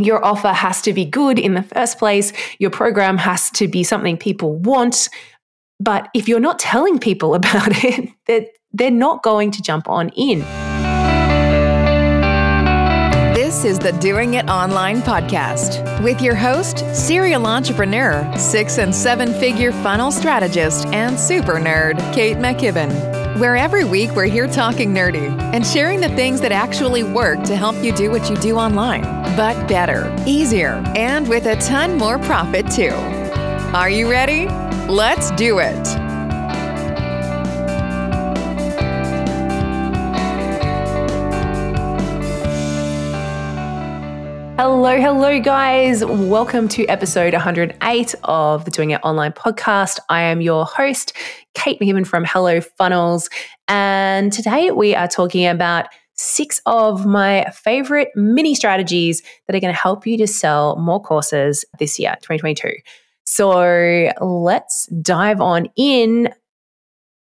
Your offer has to be good in the first place. Your program has to be something people want. But if you're not telling people about it, they're not going to jump on in. This is the Doing It Online Podcast with your host, serial entrepreneur, 6- and 7-figure funnel strategist, and super nerd, Kate McKibben. Where every week we're here talking nerdy and sharing the things that actually work to help you do what you do online, but better, easier, and with a ton more profit too. Are you ready? Let's do it. Hello, guys. Welcome to episode 108 of the Doing It Online Podcast. I am your host, Kate McKibben from Hello Funnels. And today we are talking about 6 of my favorite mini strategies that are going to help you to sell more courses this year, 2022. So let's dive on in.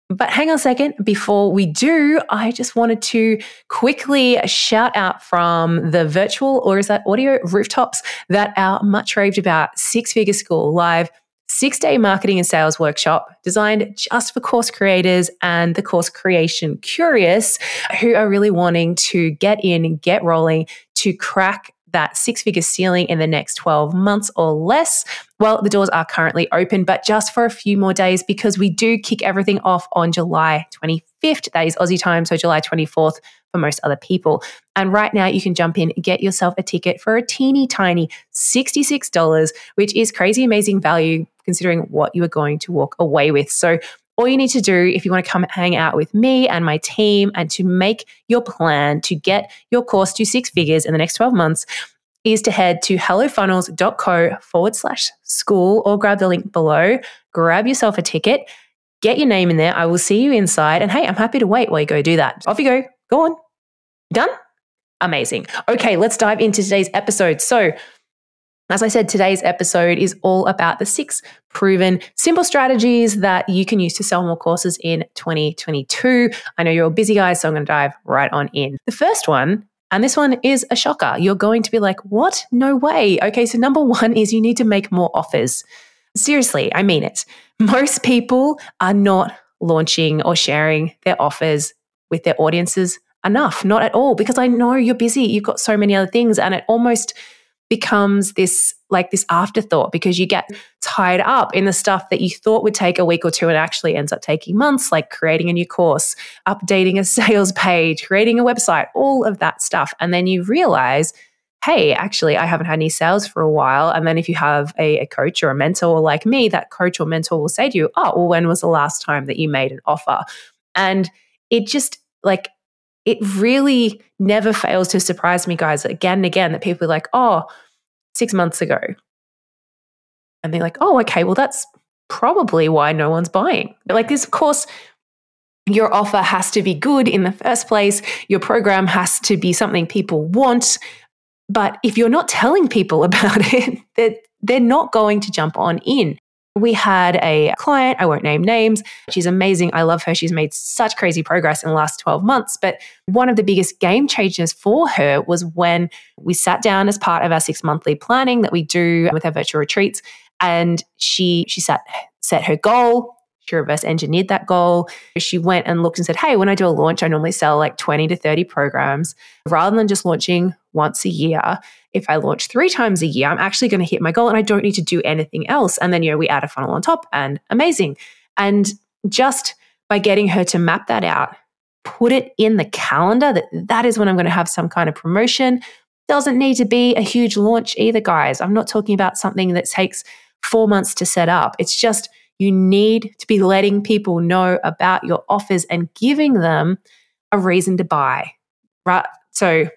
But hang on a second. Before we do, I just wanted to quickly shout out from the virtual, or is that audio, rooftops that are much raved about, Six Figure School Live, 6-day marketing and sales workshop designed just for course creators and the course creation curious who are really wanting to get in, get rolling, to crack that 6-figure ceiling in the next 12 months or less. Well, the doors are currently open, but just for a few more days, because we do kick everything off on July 25th. That is Aussie time, so July 24th for most other people. And right now you can jump in, get yourself a ticket for a teeny tiny $66, which is crazy amazing value considering what you are going to walk away with. So all you need to do if you want to come hang out with me and my team and to make your plan to get your course to 6 figures in the next 12 months is to head to hellofunnels.co/school or grab the link below, grab yourself a ticket, get your name in there. I will see you inside. And hey, I'm happy to wait while you go do that. Off you go. Go on. Done? Amazing. Okay, let's dive into today's episode. So, as I said, today's episode is all about the 6 proven simple strategies that you can use to sell more courses in 2022. I know you're all busy, guys, so I'm going to dive right on in. The first one, and this one is a shocker. You're going to be like, what? No way. Okay, so number 1 is you need to make more offers. Seriously, I mean it. Most people are not launching or sharing their offers with their audiences enough. Not at all, because I know you're busy. You've got so many other things, and it almost becomes this afterthought because you get tied up in the stuff that you thought would take a week or two and actually ends up taking months, like creating a new course, updating a sales page, creating a website, all of that stuff. And then you realize, hey, actually, I haven't had any sales for a while. And then if you have a coach or a mentor like me, that coach or mentor will say to you, oh, well, when was the last time that you made an offer? And it just it really never fails to surprise me, guys, again and again, that people are like, oh, 6 months ago. And they're like, oh, okay, well, that's probably why no one's buying. But this, of course, your offer has to be good in the first place. Your program has to be something people want. But if you're not telling people about it, they're not going to jump on in. We had a client, I won't name names. She's amazing. I love her. She's made such crazy progress in the last 12 months. But one of the biggest game changers for her was when we sat down as part of our 6-monthly planning that we do with our virtual retreats. And she set her goal. She reverse engineered that goal. She went and looked and said, hey, when I do a launch, I normally sell 20 to 30 programs. Rather than just launching once a year, if I launch 3 times a year, I'm actually going to hit my goal and I don't need to do anything else. And then, we add a funnel on top, and amazing. And just by getting her to map that out, put it in the calendar that is when I'm going to have some kind of promotion. Doesn't need to be a huge launch either, guys. I'm not talking about something that takes 4 months to set up. It's just, you need to be letting people know about your offers and giving them a reason to buy, right? So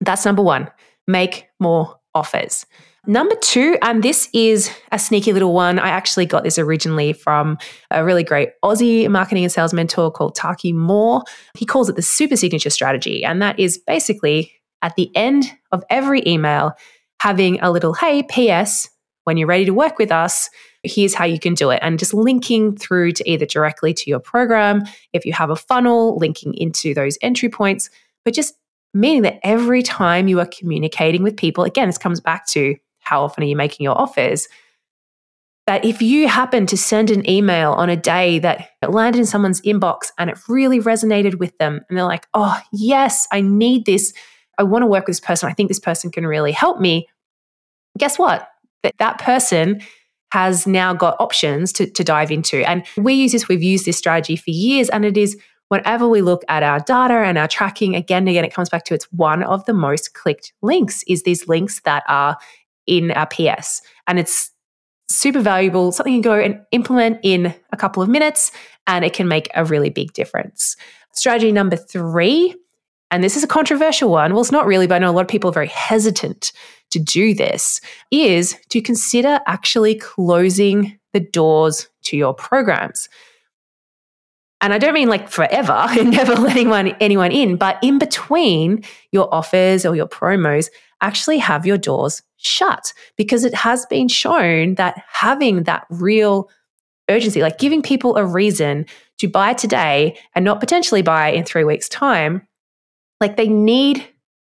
that's number 1, make more offers. Number 2, and this is a sneaky little one. I actually got this originally from a really great Aussie marketing and sales mentor called Taki Moore. He calls it the super signature strategy. And that is basically at the end of every email, having a little, hey, PS, when you're ready to work with us, here's how you can do it. And just linking through to either directly to your program, if you have a funnel, linking into those entry points, but just meaning that every time you are communicating with people, again, this comes back to how often are you making your offers, that if you happen to send an email on a day that it landed in someone's inbox and it really resonated with them and they're like, oh, yes, I need this. I want to work with this person. I think this person can really help me. Guess what? That person has now got options to dive into. And we've used this strategy for years. And it is whenever we look at our data and our tracking, again, it comes back to it's one of the most clicked links is these links that are in our PS. And it's super valuable, something you can go and implement in a couple of minutes, and it can make a really big difference. Strategy number 3, and this is a controversial one. Well, it's not really, but I know a lot of people are very hesitant to do this, is to consider actually closing the doors to your programs. And I don't mean like forever and never letting anyone in, but in between your offers or your promos, actually have your doors shut, because it has been shown that having that real urgency, like giving people a reason to buy today and not potentially buy in 3 weeks' time, like they need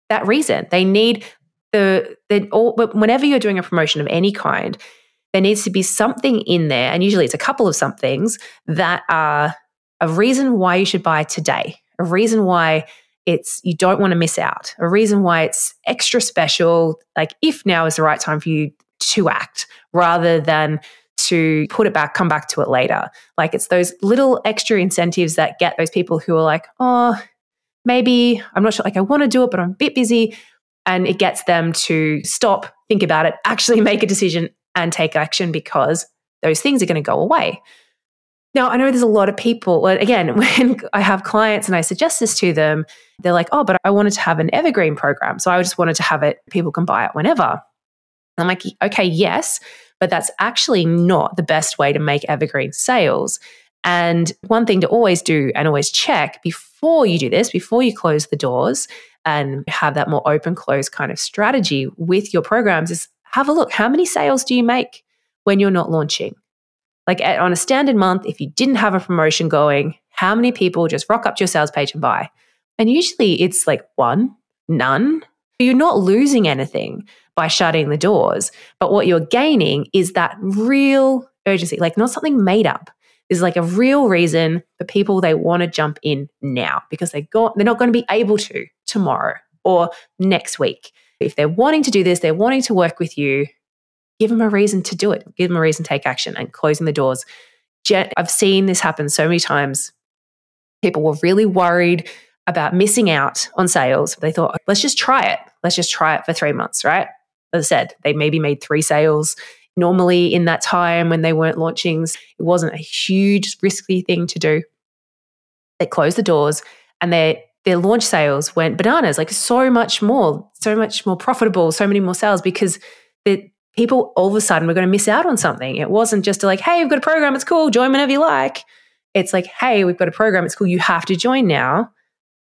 that reason. They need whenever you're doing a promotion of any kind, there needs to be something in there, and usually it's a couple of somethings that are a reason why you should buy today, a reason why you don't want to miss out, a reason why it's extra special, like if now is the right time for you to act rather than to put it back, come back to it later. Like it's those little extra incentives that get those people who are like, oh, maybe I'm not sure, like I want to do it, but I'm a bit busy. And it gets them to stop, think about it, actually make a decision and take action, because those things are going to go away. Now, I know there's a lot of people, again, when I have clients and I suggest this to them, they're like, oh, but I wanted to have an evergreen program. So I just wanted to have it, people can buy it whenever. I'm like, okay, yes, but that's actually not the best way to make evergreen sales. And one thing to always do and always check before you do this, before you close the doors and have that more open-close kind of strategy with your programs, is have a look. How many sales do you make when you're not launching? Like on a standard month, if you didn't have a promotion going, how many people just rock up to your sales page and buy? And usually it's like one, none. You're not losing anything by shutting the doors, but what you're gaining is that real urgency, like not something made up. There's like a real reason for people, they want to jump in now because they're not going to be able to tomorrow or next week. If they're wanting to do this, they're wanting to work with you, give them a reason to do it. Give them a reason to take action. And closing the doors, I've seen this happen so many times. People were really worried about missing out on sales. They thought, let's just try it. Let's just try it for 3 months, right? As I said, they maybe made 3 sales. Normally in that time when they weren't launching, it wasn't a huge risky thing to do. They closed the doors and their launch sales went bananas, like so much more profitable, so many more sales, because people all of a sudden were going to miss out on something. It wasn't just like, hey, we've got a program, it's cool, join whenever you like. It's like, hey, we've got a program, it's cool, you have to join now.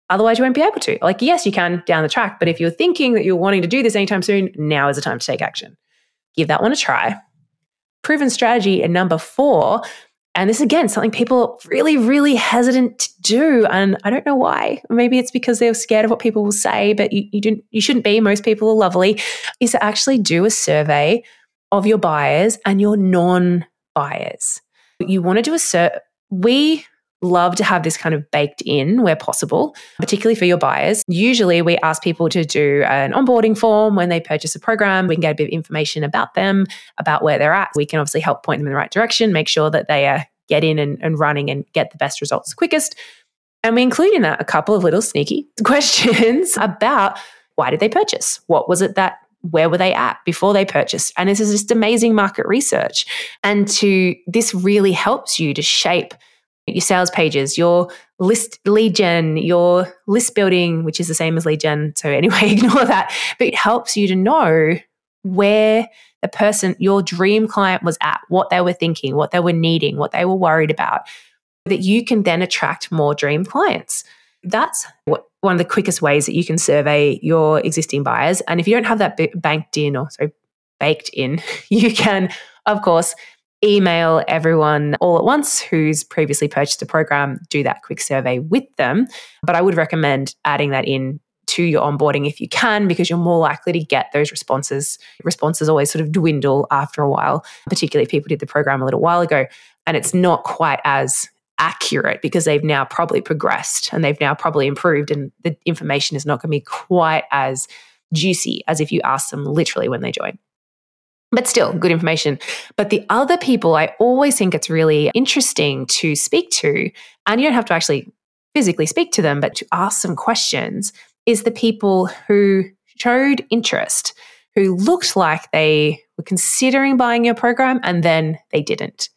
Otherwise, you won't be able to. Like, yes, you can down the track, but if you're thinking that you're wanting to do this anytime soon, now is the time to take action. Give that one a try. Proven strategy, and number 4, and this, again, something people are really, really hesitant to do, and I don't know why. Maybe it's because they're scared of what people will say, but you shouldn't be. Most people are lovely, is to actually do a survey of your buyers and your non-buyers. You want to do a survey. We love to have this kind of baked in where possible, particularly for your buyers. Usually we ask people to do an onboarding form when they purchase a program. We can get a bit of information about them, about where they're at. We can obviously help point them in the right direction, make sure that they get in and running and get the best results quickest. And we include in that a couple of little sneaky questions about why did they purchase? What was it that, where were they at before they purchased? And this is just amazing market research. And this really helps you to shape your sales pages, your lead gen, your list building, which is the same as lead gen. So anyway, ignore that. But it helps you to know where the person, your dream client was at, what they were thinking, what they were needing, what they were worried about, that you can then attract more dream clients. That's one of the quickest ways that you can survey your existing buyers. And if you don't have that baked in, you can, of course, email everyone all at once who's previously purchased a program, do that quick survey with them. But I would recommend adding that in to your onboarding if you can, because you're more likely to get those responses. Responses always sort of dwindle after a while, particularly if people did the program a little while ago. And it's not quite as accurate because they've now probably progressed and they've now probably improved, and the information is not going to be quite as juicy as if you ask them literally when they join. But still, good information. But the other people I always think it's really interesting to speak to, and you don't have to actually physically speak to them, but to ask some questions, is the people who showed interest, who looked like they were considering buying your program and then they didn't.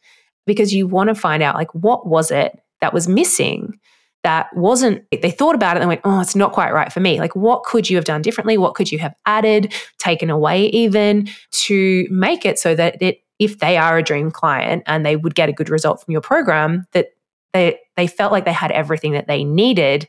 Because you want to find out, like, what was it that was missing that wasn't, they thought about it and went, oh, it's not quite right for me. Like, what could you have done differently? What could you have added, taken away even, to make it so that it, if they are a dream client and they would get a good result from your program, that they felt like they had everything that they needed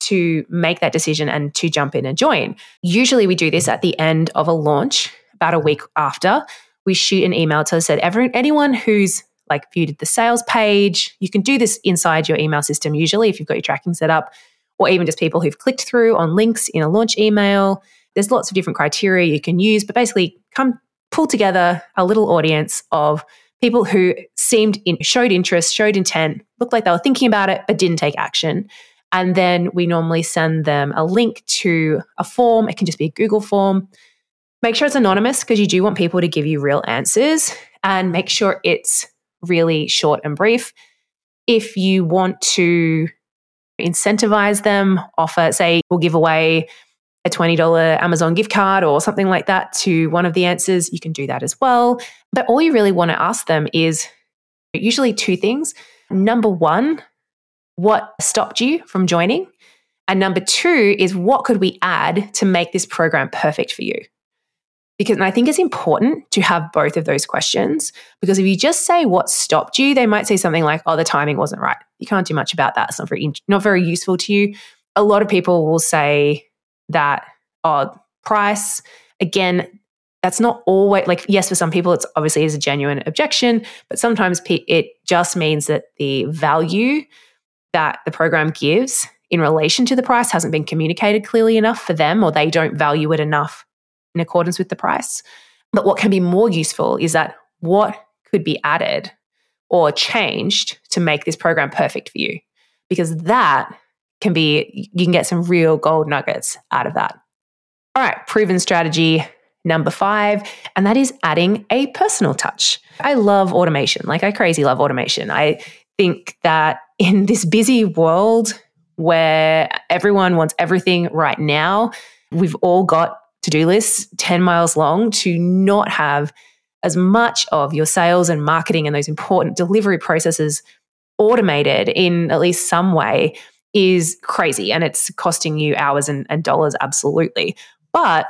to make that decision and to jump in and join. Usually we do this at the end of a launch, about a week after. We shoot an email to say, anyone who's like viewed the sales page. You can do this inside your email system usually if you've got your tracking set up, or even just people who've clicked through on links in a launch email. There's lots of different criteria you can use, but basically come pull together a little audience of people who showed interest, showed intent, looked like they were thinking about it, but didn't take action. And then we normally send them a link to a form. It can just be a Google form. Make sure it's anonymous because you do want people to give you real answers, and make sure it's really short and brief. If you want to incentivize them, offer, say, we'll give away a $20 Amazon gift card or something like that to one of the answers, you can do that as well. But all you really want to ask them is usually two things. Number one, what stopped you from joining? And number two is, what could we add to make this program perfect for you? Because I think it's important to have both of those questions, because if you just say what stopped you, they might say something like, oh, the timing wasn't right. You can't do much about that. It's not very useful to you. A lot of people will say that, oh, price. Again, that's not always, like, yes, for some people, it's obviously is a genuine objection, but sometimes it just means that the value that the program gives in relation to the price hasn't been communicated clearly enough for them, or they don't value it enough in accordance with the price. But what can be more useful is that what could be added or changed to make this program perfect for you? Because that can be, you can get some real gold nuggets out of that. All right, proven strategy number 5, and that is adding a personal touch. I love automation. Like, I crazy love automation. I think that in this busy world where everyone wants everything right now, we've all got to-do lists 10 miles long, to not have as much of your sales and marketing and those important delivery processes automated in at least some way is crazy. And it's costing you hours and dollars, absolutely. But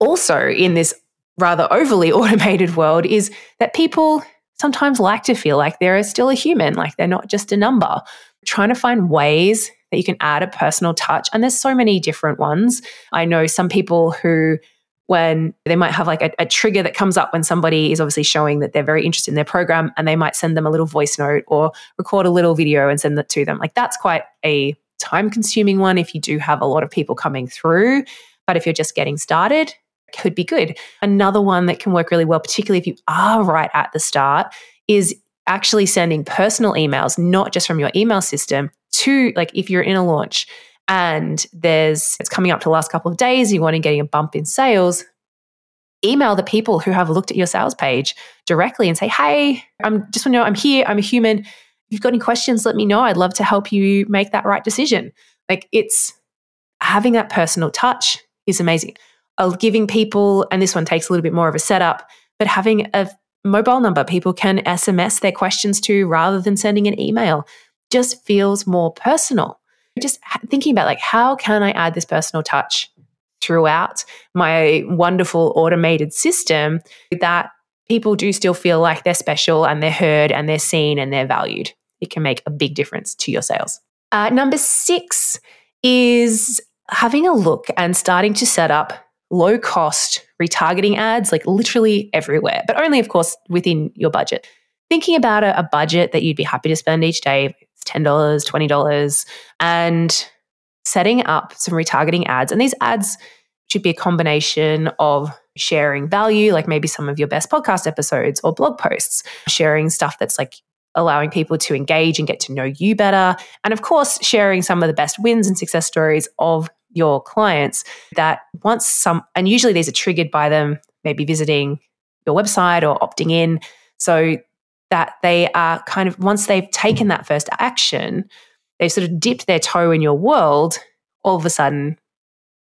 also in this rather overly automated world is that people sometimes like to feel like they're still a human, like they're not just a number. Trying to find ways that you can add a personal touch. And there's so many different ones. I know some people who, when they might have like a trigger that comes up when somebody is obviously showing that they're very interested in their program, and they might send them a little voice note or record a little video and send that to them. Like, that's quite a time-consuming one if you do have a lot of people coming through. But if you're just getting started, it could be good. Another one that can work really well, particularly if you are right at the start, is actually sending personal emails, not just from your email system, to, like, if you're in a launch and it's coming up to the last couple of days, you want to get a bump in sales, email the people who have looked at your sales page directly and say, hey, I'm just want to know I'm here, I'm a human. If you've got any questions, let me know. I'd love to help you make that right decision. Like, it's having that personal touch is amazing. Giving people, and this one takes a little bit more of a setup, but having a mobile number people can SMS their questions to rather than sending an email just feels more personal. Just thinking about, like, how can I add this personal touch throughout my wonderful automated system that people do still feel like they're special and they're heard and they're seen and they're valued. It can make a big difference to your sales. Number 6 is having a look and starting to set up low-cost retargeting ads, like literally everywhere, but only, of course, within your budget. Thinking about a budget that you'd be happy to spend each day, it's $10, $20, and setting up some retargeting ads. And these ads should be a combination of sharing value, like maybe some of your best podcast episodes or blog posts, sharing stuff that's like allowing people to engage and get to know you better. And of course, sharing some of the best wins and success stories of your clients that once some, and usually these are triggered by them maybe visiting your website or opting in. So that they are kind of, once they've taken that first action, they've sort of dipped their toe in your world, all of a sudden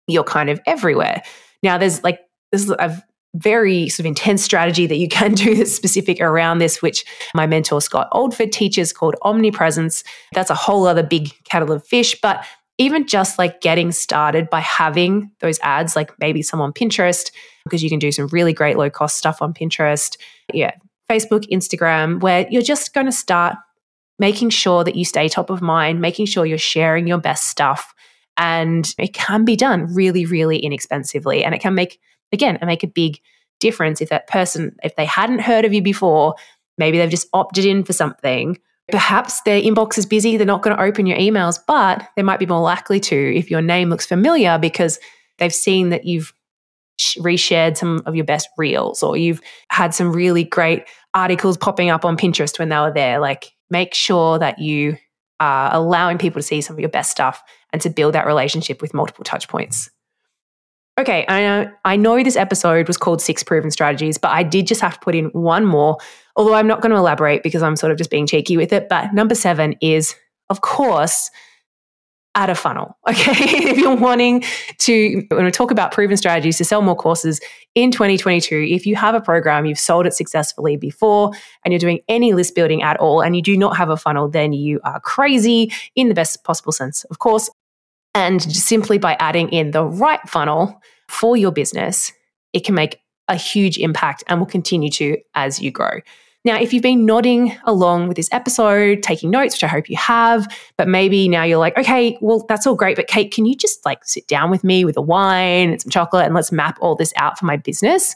you're kind of everywhere. Now there's like, this is a very sort of intense strategy that you can do that's specific around this, which my mentor Scott Oldford teaches, called omnipresence. That's a whole other big kettle of fish, but even just like getting started by having those ads, like maybe some on Pinterest, because you can do some really great low cost stuff on Pinterest. Yeah. Facebook, Instagram, where you're just going to start making sure that you stay top of mind, making sure you're sharing your best stuff. And it can be done really, really inexpensively. And it can make, again, make a big difference if that person, if they hadn't heard of you before, maybe they've just opted in for something. Perhaps their inbox is busy, they're not going to open your emails, but they might be more likely to if your name looks familiar because they've seen that you've reshared some of your best reels or you've had some really great articles popping up on Pinterest when they were there. Like, make sure that you are allowing people to see some of your best stuff and to build that relationship with multiple touch points. Okay, I know this episode was called 6 Proven Strategies, but I did just have to put in one more, although I'm not going to elaborate because I'm sort of just being cheeky with it. But number 7 is, of course, add a funnel, okay? If you're wanting to, when we talk about proven strategies to sell more courses in 2022, if you have a program, you've sold it successfully before and you're doing any list building at all and you do not have a funnel, then you are crazy in the best possible sense, of course. And simply by adding in the right funnel for your business, it can make a huge impact and will continue to as you grow. Now, if you've been nodding along with this episode, taking notes, which I hope you have, but maybe now you're like, okay, well, that's all great, but Kate, can you just like sit down with me with a wine and some chocolate and let's map all this out for my business?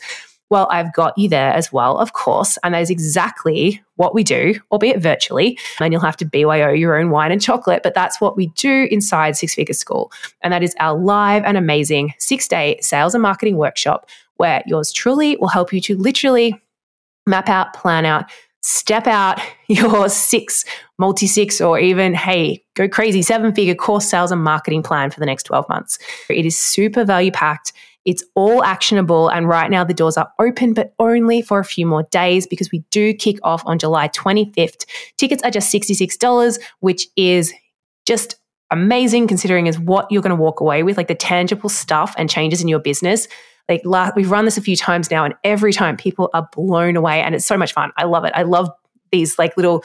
Well, I've got you there as well, of course. And that is exactly what we do, albeit virtually. And you'll have to BYO your own wine and chocolate, but that's what we do inside Six Figure School. And that is our live and amazing 6-day sales and marketing workshop where yours truly will help you to literally map out, plan out, step out your 6, multi-6, or even, hey, go crazy, 7-figure course sales and marketing plan for the next 12 months. It is super value-packed. It's all actionable. And right now the doors are open, but only for a few more days because we do kick off on July 25th. Tickets are just $66, which is just amazing considering is what you're going to walk away with, like the tangible stuff and changes in your business. Like we've run this a few times now and every time people are blown away and it's so much fun. I love it. I love these like little,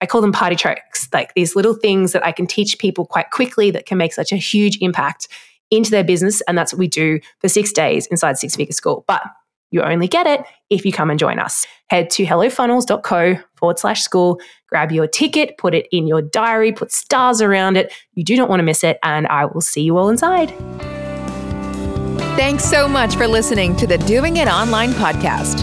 I call them party tricks, like these little things that I can teach people quite quickly that can make such a huge impact into their business. And that's what we do for 6 days inside Six Figure School. But you only get it if you come and join us. Head to hellofunnels.co/school, grab your ticket, put it in your diary, put stars around it. You do not want to miss it. And I will see you all inside. Thanks so much for listening to the Doing It Online podcast.